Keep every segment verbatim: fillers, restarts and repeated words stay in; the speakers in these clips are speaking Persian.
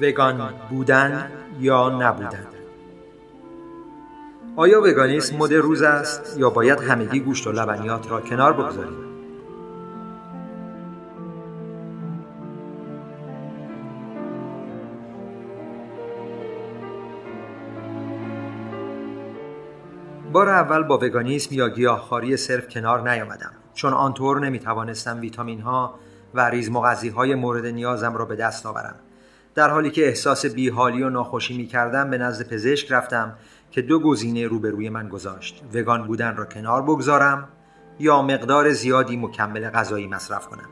وگان بودن یا نبودن. آیا وگانیسم مد روز است یا باید همگی گوشت و لبنیات را کنار بگذاریم؟ بار اول با وگانیسم یا گیاهخواری صرف کنار نیامدم، چون آنطور نمیتوانستم ویتامین ها و ریز مغذی های مورد نیازم را به دست آورم. در حالی که احساس بیحالی و ناخوشی می‌کردم، به نزد پزشک رفتم که دو گزینه روبروی من گذاشت: وگان بودن را کنار بگذارم یا مقدار زیادی مکمل غذایی مصرف کنم.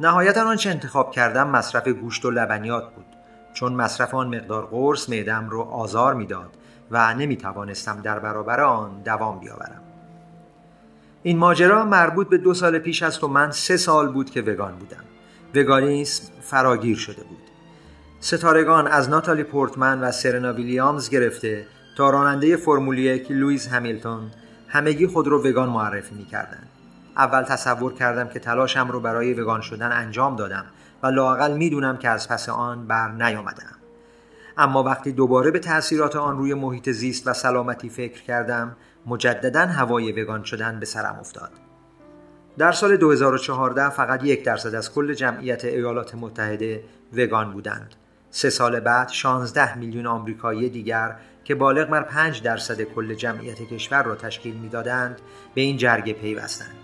نهایتاً آنچه انتخاب کردم مصرف گوشت و لبنیات بود، چون مصرف آن مقدار قرص معده‌ام را آزار می‌داد و نمی‌توانستم در برابر آن دوام بیاورم. این ماجرا مربوط به دو سال پیش است و من سه سال بود که وگان بودم. وگانیسم فراگیر شده بود. ستارگان از ناتالی پورتمن و سرنا ویلیامز گرفته تا راننده فرمول یک لوئیس همیلتون، همگی خود رو وگان معرفی می‌کردند. اول تصور کردم که تلاشم رو برای وگان شدن انجام دادم و لااقل می‌دونم که از پس آن بر نیامدم. اما وقتی دوباره به تأثیرات آن روی محیط زیست و سلامتی فکر کردم، مجدداً هوای وگان شدن به سرم افتاد. در سال دو هزار و چهارده فقط یک درصد از کل جمعیت ایالات متحده وگان بودند. سه سال بعد شانزده میلیون آمریکایی دیگر که بالغ بر پنج درصد کل جمعیت کشور را تشکیل می‌دادند، به این جرگه پیوستند.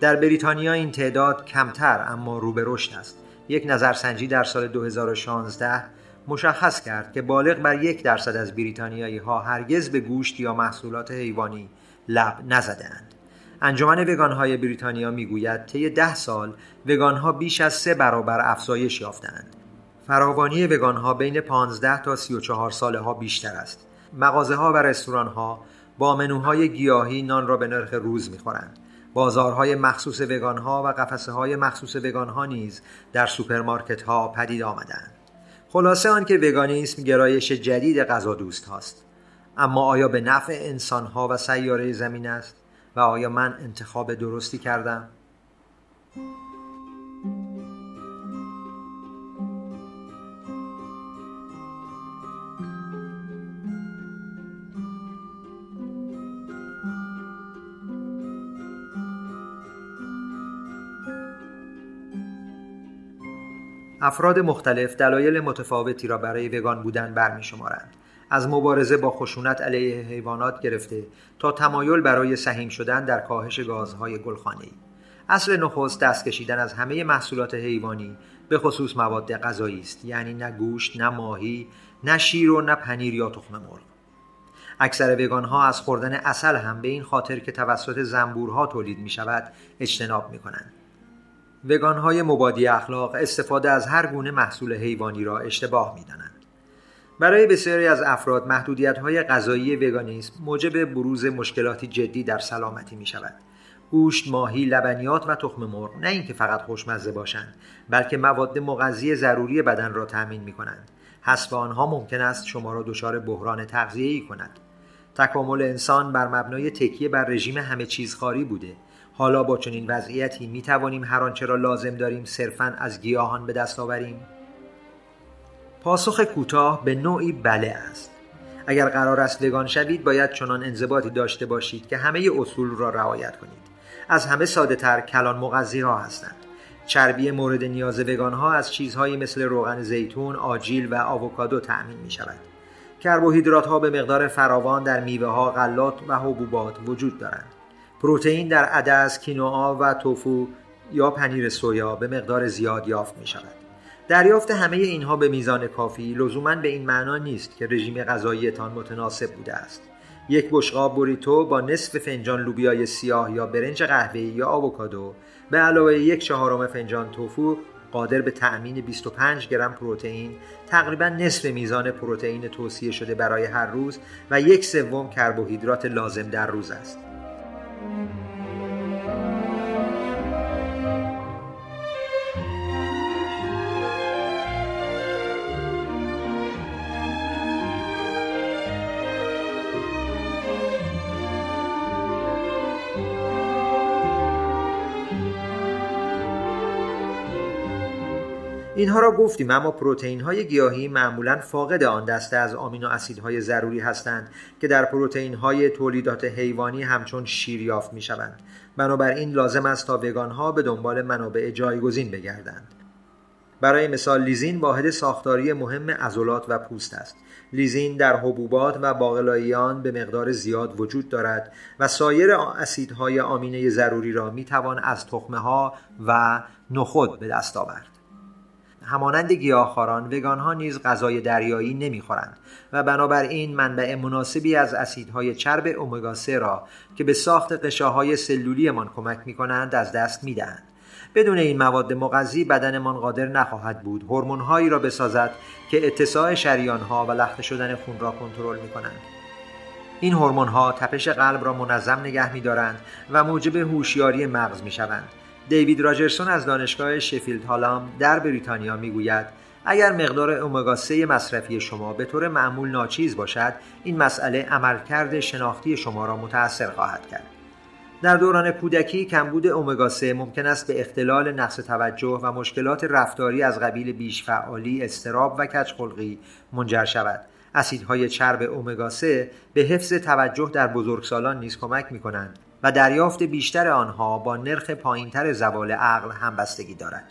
در بریتانیا این تعداد کمتر اما رو به رشد است. یک نظرسنجی در سال دو هزار و شانزده مشخص کرد که بالغ بر یک درصد از بریتانیایی‌ها هرگز به گوشت یا محصولات حیوانی لب نزدند. انجمن وگان‌های بریتانیا می‌گوید طی ده سال وگان‌ها بیش از سه برابر افزایش یافتند. فراوانی وگان‌ها بین پانزده تا سی و چهار ساله‌ها بیشتر است. مغازه‌ها و رستوران‌ها با منوهای گیاهی نان را به نرخ روز می‌خورند. بازارهای مخصوص وگان‌ها و قفسه‌های مخصوص وگان‌ها نیز در سوپرمارکت‌ها پدید آمدند. خلاصه آن که وگانیسم گرایش جدید غذادوست هاست. اما آیا به نفع انسان‌ها و سیاره زمین است و آیا من انتخاب درستی کردم؟ افراد مختلف دلایل متفاوتی را برای وگان بودن برمی‌شمارند، از مبارزه با خشونت علیه حیوانات گرفته تا تمایل برای سهم شدن در کاهش گازهای گلخانه‌ای. اصل نخست دست کشیدن از همه محصولات حیوانی، به خصوص مواد غذایی است، یعنی نه گوشت، نه ماهی، نه شیر و نه پنیر یا تخم مرغ. اکثر وگان‌ها از خوردن عسل هم به این خاطر که توسط زنبورها تولید می‌شود اجتناب می‌کنند. وگان‌های مبادی اخلاق استفاده از هر گونه محصول حیوانی را اشتباه می‌دانند. برای بسیاری از افراد محدودیت‌های غذایی وگانیسم موجب بروز مشکلاتی جدی در سلامتی می‌شود. گوشت، ماهی، لبنیات و تخم مرغ نه اینکه فقط خوشمزه باشند، بلکه مواد مغذی ضروری بدن را تأمین می‌کنند. حذف آنها ممکن است شما را دچار بحران تغذیه‌ای کند. تکامل انسان بر مبنای تکیه بر رژیم همه چیزخواری بوده. حالا با چنین وضعیتی می توانیم هر آنچه را لازم داریم صرفاً از گیاهان به دست آوریم؟ پاسخ کوتاه به نوعی بله است. اگر قرار است وگان شوید، باید چنان انضباطی داشته باشید که همه اصول را رعایت کنید. از همه ساده تر کلان مغذی ها هستند. چربی مورد نیاز وگان ها از چیزهایی مثل روغن زیتون، آجیل و آووکادو تأمین می شود. کربوهیدرات ها به مقدار فراوان در میوه ها، غلات و حبوبات وجود دارند. پروتئین در عدس، کینوآ و توفو یا پنیر سویا به مقدار زیاد یافت می شود. دریافت همه اینها به میزان کافی لزوماً به این معنا نیست که رژیم غذاییتان متناسب بوده است. یک بشقاب بوریتو با نصف فنجان لوبیای سیاه یا برنج قهوه‌ای یا آووکادو به علاوه یک چهارم فنجان توفو قادر به تأمین بیست و پنج گرم پروتئین، تقریباً نصف میزان پروتئین توصیه شده برای هر روز و یک سوم کربوهیدرات لازم در روز است. اینها را گفتیم، اما پروتئین های گیاهی معمولاً فاقد آن دسته از آمینو اسیدهای ضروری هستند که در پروتئین های تولیدات حیوانی همچون شیر یافت می شوند. بنابراین لازم است تا وگان ها به دنبال منابع جایگزین بگردند. برای مثال لیزین واحد ساختاری مهم عضلات و پوست است. لیزین در حبوبات و باقلاییان به مقدار زیاد وجود دارد و سایر اسیدهای آمینه ضروری را می توان از تخمه ها و نخود به دست آورد. همانند گیاهخواران، وگان ها نیز غذای دریایی نمی خورند و بنابراین منبع مناسبی از اسیدهای چرب امگا سه را که به ساخت غشاهای سلولی من کمک می کنند از دست می دهند. بدون این مواد مغذی بدنمان قادر نخواهد بود هورمون‌هایی را بسازد که اتساع شریان‌ها و لخته شدن خون را کنترل می‌کنند. این هورمون‌ها تپش قلب را منظم نگه می‌دارند و موجب هوشیاری مغز می‌شوند. دیوید راجرسون از دانشگاه شفیلد هالام در بریتانیا می‌گوید اگر مقدار امگا سه مصرفی شما به طور معمول ناچیز باشد، این مسئله عملکرد شناختی شما را متأثر خواهد کرد. در دوران کودکی کمبود امگا سه ممکن است به اختلال نقص توجه و مشکلات رفتاری از قبیل بیش‌فعالی، اضطراب و کجخلقی منجر شود. اسیدهای چرب امگا سه به حفظ توجه در بزرگسالان نیز کمک می‌کنند و دریافت بیشتر آنها با نرخ پایینتر زوال عقل همبستگی دارد.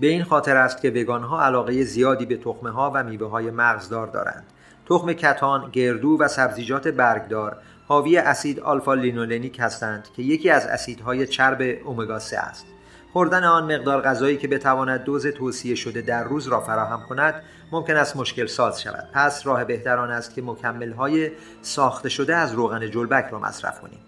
به این خاطر است که وگان‌ها علاقه زیادی به تخمه‌ها و میوه‌های مغزدار دارند. تخم کتان، گردو و سبزیجات برگدار حاوی اسید آلفا لینولنیک هستند که یکی از اسیدهای چرب امگا سه است. خوردن آن مقدار غذایی که بتواند دوز توصیه شده در روز را فراهم کند ممکن است مشکل ساز شود. پس راه بهتر آن است که مکمل‌های ساخته شده از روغن جلبک را مصرف کنیم.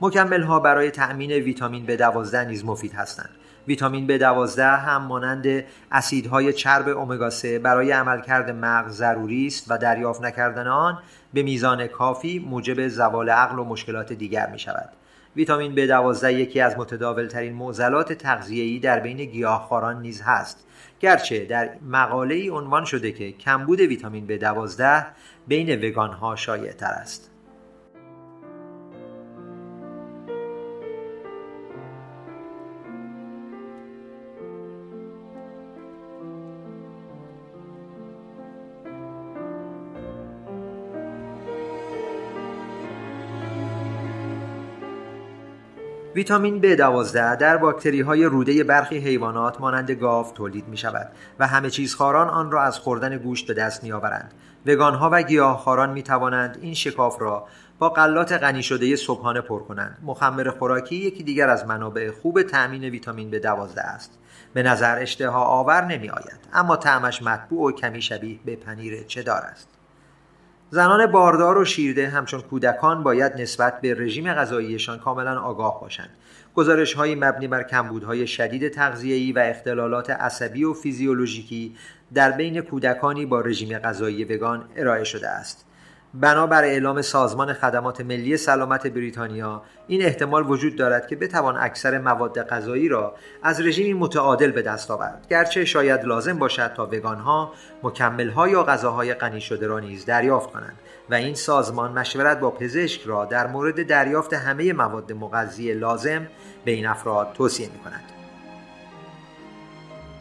مکمل‌ها برای تأمین ویتامین بی دوازده نیز مفید هستند. ویتامین بی دوازده هم مانند اسیدهای چرب امگا سه برای عملکرد مغز ضروری است و دریافت نکردن آن به میزان کافی موجب زوال عقل و مشکلات دیگر می شود. ویتامین بی دوازده یکی از متداول ترین معضلات تغذیه‌ای در بین گیاهخواران نیز هست، گرچه در مقاله‌ای عنوان شده که کمبود ویتامین بی دوازده بین وگان ها شایع تر است. ویتامین بی دوازده در باکتری‌های روده برخی حیوانات مانند گاو تولید می‌شود و همه چیزخواران آن را از خوردن گوشت به دست می‌آورند. وگان‌ها و گیاهخواران می‌توانند این شکاف را با غلات غنی شده صبحانه پر کنند. مخمر خوراکی یکی دیگر از منابع خوب تأمین ویتامین بی دوازده است. به نظر اشتها آور نمی‌آید، اما طعمش مطبوع و کمی شبیه به پنیر چدار است. زنان باردار و شیرده همچون کودکان باید نسبت به رژیم غذاییشان کاملا آگاه باشند. گزارش‌های مبنی بر کمبودهای شدید تغذیه‌ای و اختلالات عصبی و فیزیولوژیکی در بین کودکانی با رژیم غذایی وگان ارائه شده است. بنابر اعلام سازمان خدمات ملی سلامت بریتانیا، این احتمال وجود دارد که بتوان اکثر مواد غذایی را از رژیمی متعادل به دست آورد، گرچه شاید لازم باشد تا وگان‌ها مکمل‌ها یا غذاهای غنی شده را نیز دریافت کنند و این سازمان مشورت با پزشک را در مورد دریافت همه مواد مغذی لازم به این افراد توصیه می‌کند.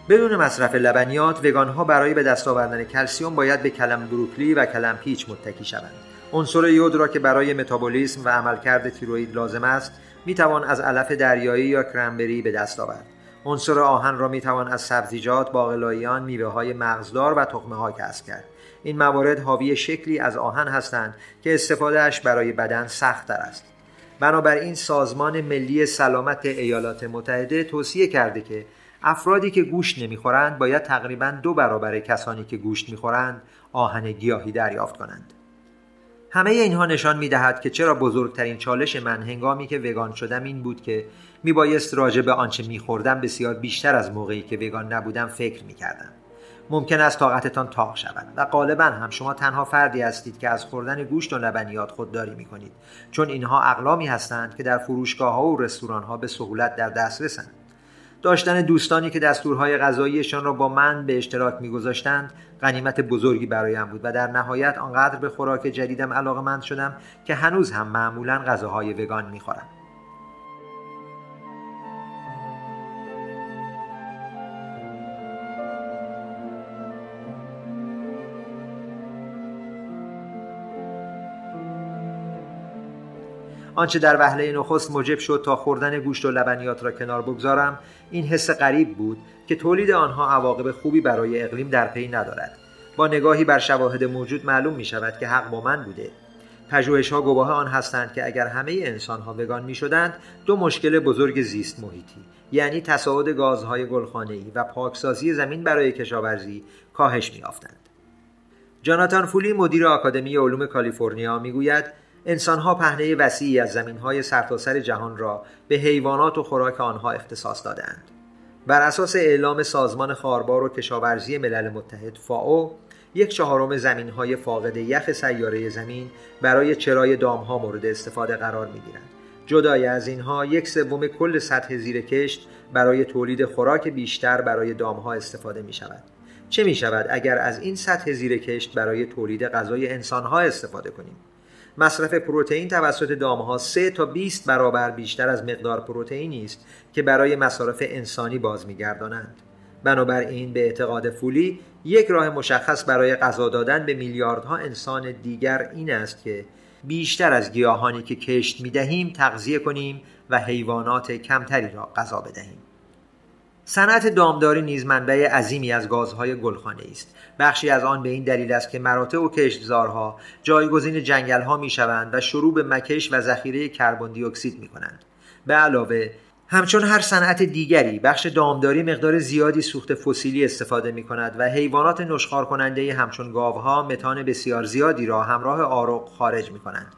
بدون مصرف لبنیات، وگان‌ها برای به دست آوردن کلسیم باید به کلم بروکلی و کلم پیچ متکی شوند. عنصر یود را که برای متابولیسم و عملکرد تیروئید لازم است، میتوان از علف دریایی یا کرنبری به دست آورد. عنصر آهن را میتوان از سبزیجات، باقلاییان، میوه‌های مغزدار و تخمه‌ها کسب کرد. این موارد حاوی شکلی از آهن هستند که استفادهش برای بدن سخت‌تر است. بنابراین سازمان ملی سلامت ایالات متحده توصیه کرده که افرادی که گوشت نمیخورند باید تقریباً دو برابر کسانی که گوشت میخورند آهن گیاهی دریافت کنند. همه اینها نشان میدهد که چرا بزرگترین چالش من هنگامی که وگان شدم این بود که میبایست راجع به آنچه میخوردم بسیار بیشتر از موقعی که وگان نبودم فکر میکردم. ممکن است طاقتتان تاق شود و غالباً هم شما تنها فردی هستید که از خوردن گوشت و لبنیات خودداری میکنید، چون اینها اقلامی هستند که در فروشگاه‌ها و رستوران‌ها به سهولت در دسترسند. داشتن دوستانی که دستورهای غذاییشان را با من به اشتراک می‌گذاشتند غنیمت بزرگی برایم بود و در نهایت آنقدر به خوراک جدیدم علاقه‌مند شدم که هنوز هم معمولاً غذاهای وگان می‌خورم. آنچه در وهله نخست موجب شد تا خوردن گوشت و لبنیات را کنار بگذارم این حس غریب بود که تولید آنها عواقب خوبی برای اقلیم در پی ندارد. با نگاهی بر شواهد موجود معلوم می شود که حق با من بوده. پژوهش‌ها گواه آن هستند که اگر همه انسان‌ها وگان می‌شدند، دو مشکل بزرگ زیست محیطی، یعنی تصاعد گازهای گلخانه‌ای و پاکسازی زمین برای کشاورزی، کاهش می‌یافتند. جاناتان فولی، مدیر آکادمی علوم کالیفرنیا، می‌گوید انسان‌ها پهنه وسیعی از زمین‌های سرتاسر جهان را به حیوانات و خوراک آنها اختصاص دادند. بر اساس اعلام سازمان خاربار و کشاورزی ملل متحد فاو، یک چهارم زمین‌های فاقد یخ سیاره زمین برای چرای دام‌ها مورد استفاده قرار می‌گیرند. جدای از اینها، یک سوم کل سطح زیر کشت برای تولید خوراک بیشتر برای دام‌ها استفاده می‌شود. چه می‌شود اگر از این سطح زیر کشت برای تولید غذای انسان‌ها استفاده کنیم؟ مصرف پروتئین توسط دام‌ها سه تا بیست برابر بیشتر از مقدار پروتئینی است که برای مصارف انسانی باز می‌گردانند. بنابراین به اعتقاد فولی، یک راه مشخص برای غذا دادن به میلیاردها انسان دیگر این است که بیشتر از گیاهانی که کشت می‌دهیم تغذیه کنیم و حیوانات کمتری را غذا بدهیم. صنعت دامداری نیز منبع عظیمی از گازهای گلخانه‌ای است. بخشی از آن به این دلیل است که مراتع و کشتزارها جایگزین جنگل‌ها می‌شوند و شروع به مکش و ذخیره کربن دی‌اکسید می‌کنند. به علاوه همچون هر صنعت دیگری، بخش دامداری مقدار زیادی سوخت فسیلی استفاده می کند و حیوانات نشخوار کننده همچون گاوها متان بسیار زیادی را همراه آرق خارج می کنند.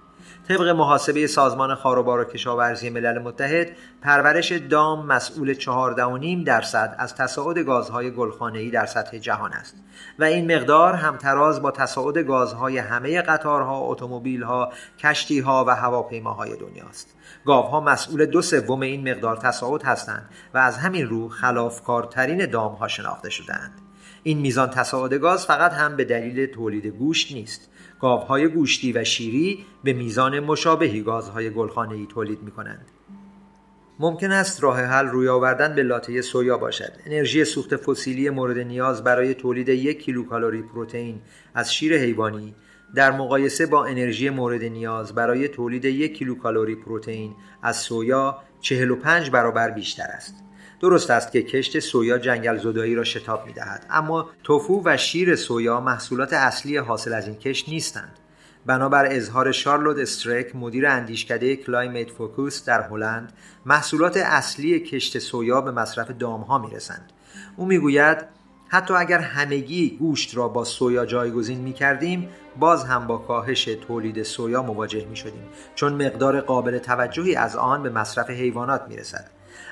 طبق محاسبه سازمان خاروبار و کشاورزی ملل متحد، پرورش دام مسئول چهارده و نیم درصد از تصاعد گازهای گلخانه‌ای در سطح جهان است و این مقدار همتراز با تصاعد گازهای همه قطارها، اتومبیل‌ها، کشتی‌ها و هواپیماهای دنیاست. گاوها مسئول دو سوم این مقدار تصاعد هستند و از همین رو خلافکارترین دام‌ها شناخته شده‌اند. این میزان تصاعد گاز فقط هم به دلیل تولید گوشت نیست. گاوهای گوشتی و شیری به میزان مشابهی گازهای گلخانه‌ای تولید می‌کنند. ممکن است راه حل روی آوردن به لاته سویا باشد. انرژی سوخت فسیلی مورد نیاز برای تولید یک کیلوکالری پروتئین از شیر حیوانی در مقایسه با انرژی مورد نیاز برای تولید یک کیلوکالری پروتئین از سویا چهل و پنج برابر بیشتر است. درست است که کشت سویا جنگل زدایی را شتاب می دهد، اما توفو و شیر سویا محصولات اصلی حاصل از این کشت نیستند. بنابر اظهار شارلوت استرک، مدیر اندیشکده کلایمیت فوکوس در هلند، محصولات اصلی کشت سویا به مصرف دامها می رسند. او می گوید حتی اگر همگی گوشت را با سویا جایگزین می کردیم، باز هم با کاهش تولید سویا مواجه می شدیم، چون مقدار قابل توجهی از آن به مصرف حیوانات می رسد.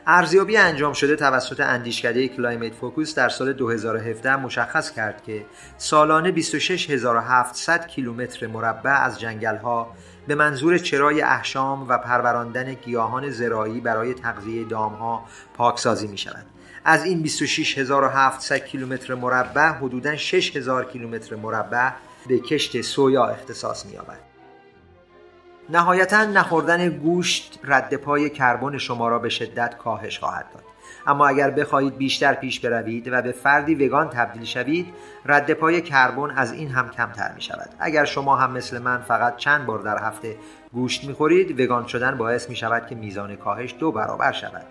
ارزیابی انجام شده توسط اندیشکده کلایمیت فوکوس در سال دو هزار و هفده مشخص کرد که سالانه بیست و شش هزار و هفتصد کیلومتر مربع از جنگل‌ها به منظور چرای احشام و پروراندن گیاهان زراعی برای تغذیه دام‌ها پاکسازی می‌شود. از این بیست و شش هزار و هفتصد کیلومتر مربع حدوداً شش هزار کیلومتر مربع به کشت سویا اختصاص می‌یابد. نهایتاً نخوردن گوشت ردپای کربن شما را به شدت کاهش خواهد داد، اما اگر بخواهید بیشتر پیش بروید و به فردی وگان تبدیل شوید، ردپای کربن از این هم کمتر می شود. اگر شما هم مثل من فقط چند بار در هفته گوشت می خورید، وگان شدن باعث می شود که میزان کاهش دو برابر شود.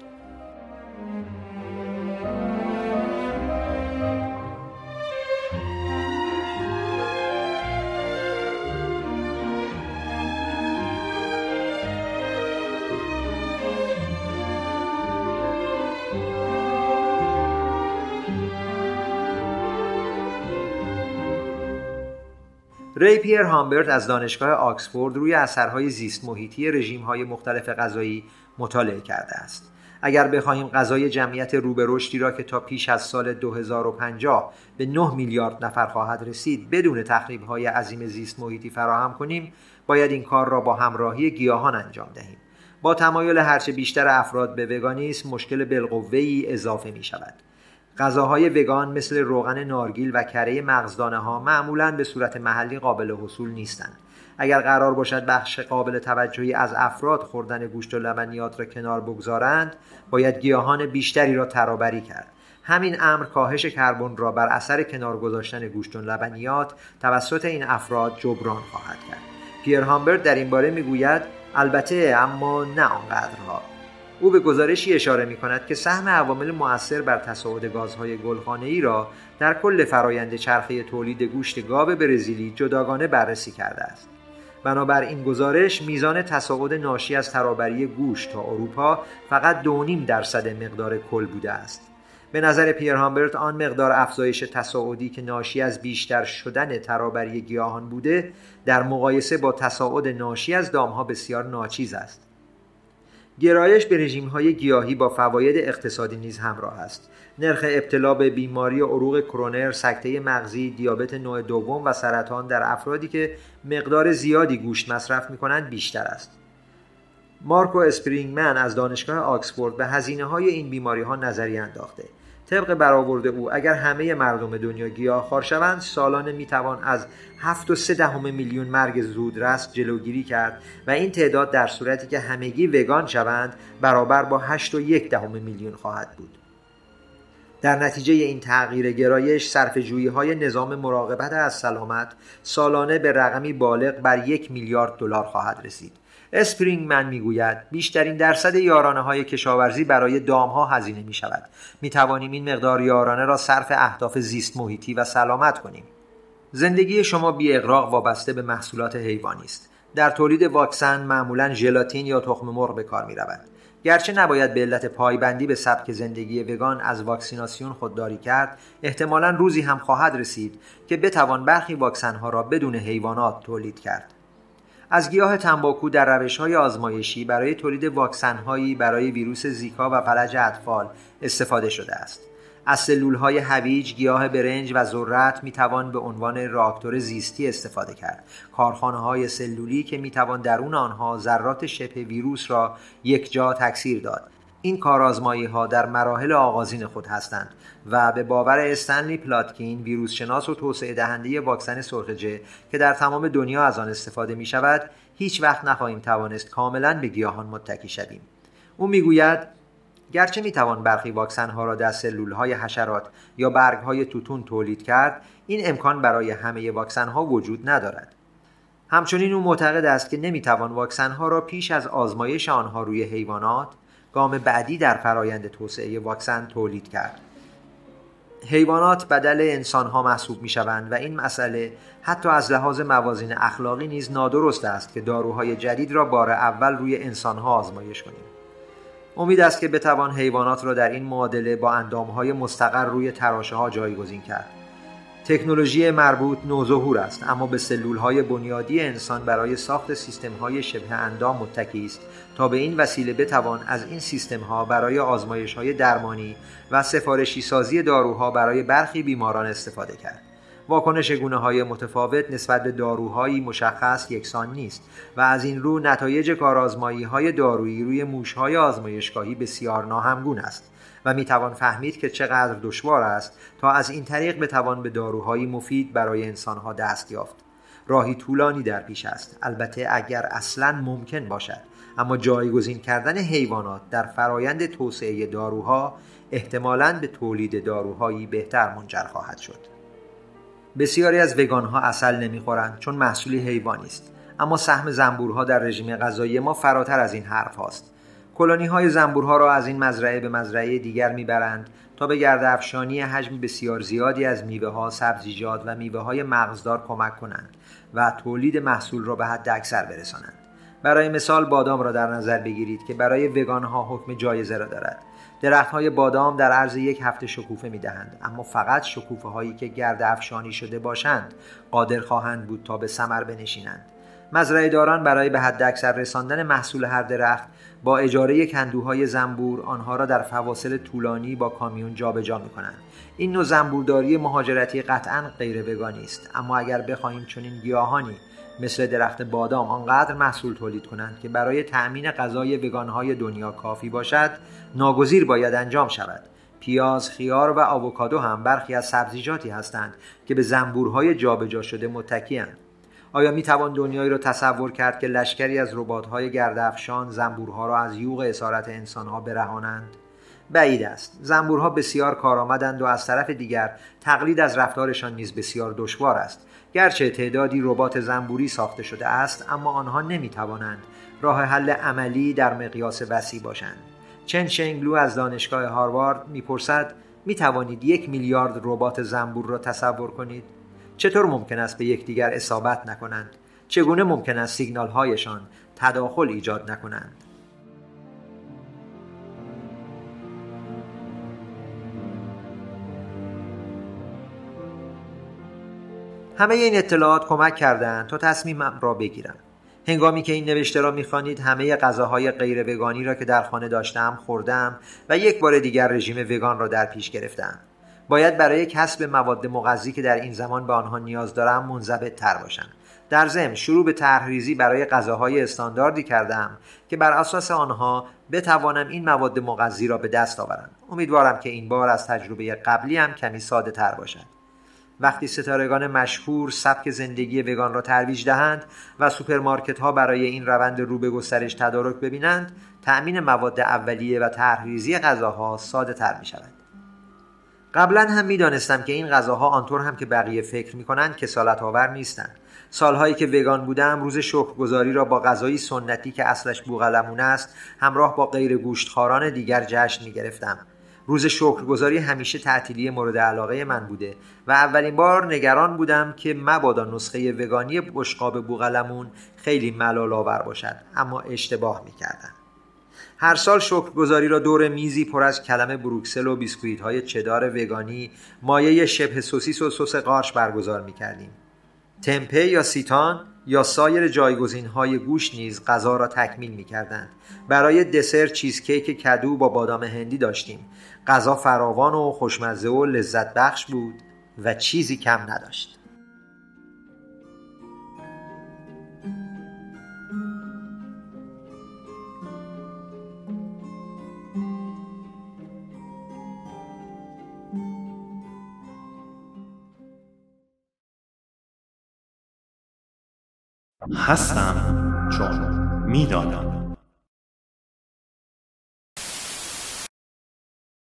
ری پیر هامبرت از دانشگاه آکسفورد روی اثرهای زیست محیطی رژیم‌های مختلف غذایی مطالعه کرده است. اگر بخواهیم غذای جمعیت رو به رشدی را که تا پیش از سال دو هزار و پنجاه به نه میلیارد نفر خواهد رسید بدون تخریب‌های عظیم زیست محیطی فراهم کنیم، باید این کار را با همراهی گیاهان انجام دهیم. با تمایل هرچه بیشتر افراد به وگانیسم، مشکل بالقوه‌ای اضافه می‌شود. غذاهای وگان مثل روغن نارگیل و کره مغزدانه ها معمولاً به صورت محلی قابل حصول نیستند. اگر قرار باشد بخش قابل توجهی از افراد خوردن گوشت و لبنیات را کنار بگذارند، باید گیاهان بیشتری را ترابری کرد. همین امر کاهش کربن را بر اثر کنار گذاشتن گوشت و لبنیات توسط این افراد جبران خواهد کرد. پیر هامبرت در این باره میگوید البته اما نه آنقدرها. او به گزارشی اشاره می کند که سهم عوامل مؤثر بر تصاعد گازهای گلخانه‌ای را در کل فرایند چرخه تولید گوشت گاو برزیلی جداگانه بررسی کرده است. بنابر این گزارش میزان تصاعد ناشی از ترابری گوشت تا اروپا فقط دو و نیم درصد مقدار کل بوده است. به نظر پیر هامبرت آن مقدار افزایش تصاعدی که ناشی از بیشتر شدن ترابری گیاهان بوده در مقایسه با تصاعد ناشی از دامها بسیار ناچیز است. گرایش به رژیم‌های گیاهی با فواید اقتصادی نیز همراه است. نرخ ابتلا به بیماری عروق کرونر، سکته مغزی، دیابت نوع دوم و سرطان در افرادی که مقدار زیادی گوشت مصرف می‌کنند بیشتر است. مارکو اسپرینگمن از دانشگاه آکسفورد به هزینه‌های این بیماری‌ها نظری انداخته. طبق برآورد او اگر همه مردم دنیا گیاهخوار شوند، سالانه میتوان از هفت و سه دهم میلیون مرگ زودرس جلوگیری کرد و این تعداد در صورتی که همگی وگان شوند برابر با هشت و یک دهم میلیون خواهد بود. در نتیجه این تغییر گرایش، صرفه‌جویی‌های نظام مراقبت از سلامت سالانه به رقمی بالغ بر یک میلیارد دلار خواهد رسید. اسپرینگمن میگوید بیشترین درصد یارانه های کشاورزی برای دامها هزینه می شود. می توانیم این مقدار یارانه را صرف اهداف زیست محیطی و سلامت کنیم. زندگی شما بی اغراق وابسته به محصولات حیوانی است. در تولید واکسن معمولاً ژلاتین یا تخم مرغ به کار می رود. گرچه نباید به علت پایبندی به سبک زندگی وگان از واکسیناسیون خودداری کرد، احتمالاً روزی هم خواهد رسید که بتوان برخی واکسن ها را بدون حیوانات تولید کرد. از گیاه تنباکو در روش‌های آزمایشی برای تولید واکسن‌هایی برای ویروس زیکا و فلج اطفال استفاده شده است. از سلول‌های هویج، گیاه برنج و ذرت می‌توان به عنوان راکتور زیستی استفاده کرد. کارخانه‌های سلولی که می‌توان درون آنها ذرات شبه ویروس را یکجا تکثیر داد. این کارآزمایی‌ها در مراحل آغازین خود هستند و به باور استنلی پلاتکین، ویروس شناس و توسعه دهنده واکسن سرخجه که در تمام دنیا از آن استفاده می‌شود، هیچ وقت نخواهیم توانست کاملاً به گیاهان متکی شویم. او می‌گوید گرچه می‌توان برخی واکسن‌ها را در سلول‌های حشرات یا برگ‌های توتون تولید کرد، این امکان برای همه واکسن‌ها وجود ندارد. همچنین او معتقد است که نمی‌توان واکسن‌ها را پیش از آزمایش آنها روی حیوانات گام بعدی در فرایند توسعه واکسن تولید کرد. حیوانات بدل انسان‌ها محسوب می‌شوند و این مسئله حتی از لحاظ موازین اخلاقی نیز نادرست است که داروهای جدید را بار اول روی انسان‌ها آزمایش کنیم. امید است که بتوان حیوانات را در این معادله با اندام‌های مستقر روی تراشه‌ها جایگزین کرد. تکنولوژی مربوط نوظهور است، اما به سلول‌های بنیادی انسان برای ساخت سیستم‌های شبه اندام متکی است تا به این وسیله بتوان از این سیستم‌ها برای آزمایش‌های درمانی و سفارشی سازی داروها برای برخی بیماران استفاده کرد. واکنش گونه‌های متفاوت نسبت به داروهایی مشخص یکسان نیست و از این رو نتایج کارآزمایی‌های دارویی روی موش‌های آزمایشگاهی بسیار ناهمگون است و میتوان فهمید که چقدر دشوار است تا از این طریق بتوان به داروهایی مفید برای انسانها دست یافت. راهی طولانی در پیش است، البته اگر اصلاً ممکن باشد، اما جایگزین کردن حیوانات در فرایند توسعه داروها احتمالاً به تولید داروهایی بهتر منجر خواهد شد. بسیاری از وگان‌ها عسل نمیخورند چون محصولی حیوانی است، اما سهم زنبورها در رژیم غذایی ما فراتر از این حرف هاست. کلونی‌های زنبورها را از این مزرعه به مزرعه دیگر می‌برند تا به گردافشانی حجم بسیار زیادی از میوه‌ها، سبزیجات و میوه‌های مغزدار کمک کنند و تولید محصول را به حد اکثر برسانند. برای مثال بادام را در نظر بگیرید که برای وگان‌ها حکم جایزه را دارد. درخت‌های بادام در عرض یک هفته شکوفه می‌دهند، اما فقط شکوفه‌هایی که گردافشانی شده باشند قادر خواهند بود تا به ثمر بنشینند. مزرعه‌داران برای به حد اکثر رساندن محصول هر درخت با اجاره کندوهای زنبور آنها را در فواصل طولانی با کامیون جابجا می‌کنند. این نوع زنبورداری مهاجرتی قطعاً غیر وگانی است، اما اگر بخواهیم چنین گیاهانی مثل درخت بادام آنقدر محصول تولید کنند که برای تأمین غذای وگان‌های دنیا کافی باشد، ناگزیر باید انجام شود. پیاز، خیار و آووکادو هم برخی از سبزیجاتی هستند که به زنبورهای جابجا شده متکی‌اند. آیا می توان دنیایی را تصور کرد که لشکری از ربات‌های گردافشان زنبورها را از یوغ اسارت انسان‌ها برهانند؟ بعید است. زنبورها بسیار کارآمدند و از طرف دیگر تقلید از رفتارشان نیز بسیار دشوار است. گرچه تعدادی ربات زنبوری ساخته شده است، اما آنها نمی‌توانند راه حل عملی در مقیاس وسیع باشند. چن شنگلو از دانشگاه هاروارد می‌پرسد: می توانید یک میلیارد ربات زنبور را تصور کنید؟ چطور ممکن است به یکدیگر اصابت نکنند؟ چگونه ممکن است سیگنال‌هایشان تداخل ایجاد نکنند؟ همه این اطلاعات کمک کردند تا تصمیمم را بگیرم. هنگامی که این نوشته را می‌خوانید، همه غذاهای غیر وگانی را که در خانه داشتم خوردم و یک بار دیگر رژیم وگان را در پیش گرفتم. باید برای کسب مواد مغذی که در این زمان به آنها نیاز دارم منضبط‌تر باشم. در ضمن شروع به طرح‌ریزی برای غذاهای استانداردی کردم که بر اساس آنها بتوانم این مواد مغذی را به دست آورم. امیدوارم که این بار از تجربه قبلی هم کمی ساده‌تر باشد. وقتی ستارگان مشهور سبک زندگی وگان را ترویج دهند و سوپرمارکت‌ها برای این روند رو به گسترش تدارک ببینند، تأمین مواد اولیه و طرح‌ریزی غذاها ساده‌تر می‌شود. قبلا هم می‌دانستم که این غذاها آنطور هم که بقیه فکر می‌کنند کسالت‌آور نیستند. سالهایی که وگان بودم، روز شکرگزاری را با غذایی سنتی که اصلش بوقلمون است همراه با غیر گوشتخواران دیگر جشن می‌گرفتم. روز شکرگزاری همیشه تعطیلی مورد علاقه من بوده و اولین بار نگران بودم که مبادا نسخه وگانی بشقاب بوقلمون خیلی ملال‌آور باشد، اما اشتباه می‌کردم. هر سال شکرگزاری را دور میزی پر از کلم بروکسل و بیسکویت‌های چدار وگانی مایه شبه سوسیس و سس قارچ برگزار می‌کردیم. تمپه یا سیتان یا سایر جایگزین‌های گوشت نیز غذا را تکمیل می‌کردند. برای دسر چیزکیک کدو با بادام هندی داشتیم. غذا فراوان و خوشمزه و لذت بخش بود و چیزی کم نداشت. هستم چون می‌دانم.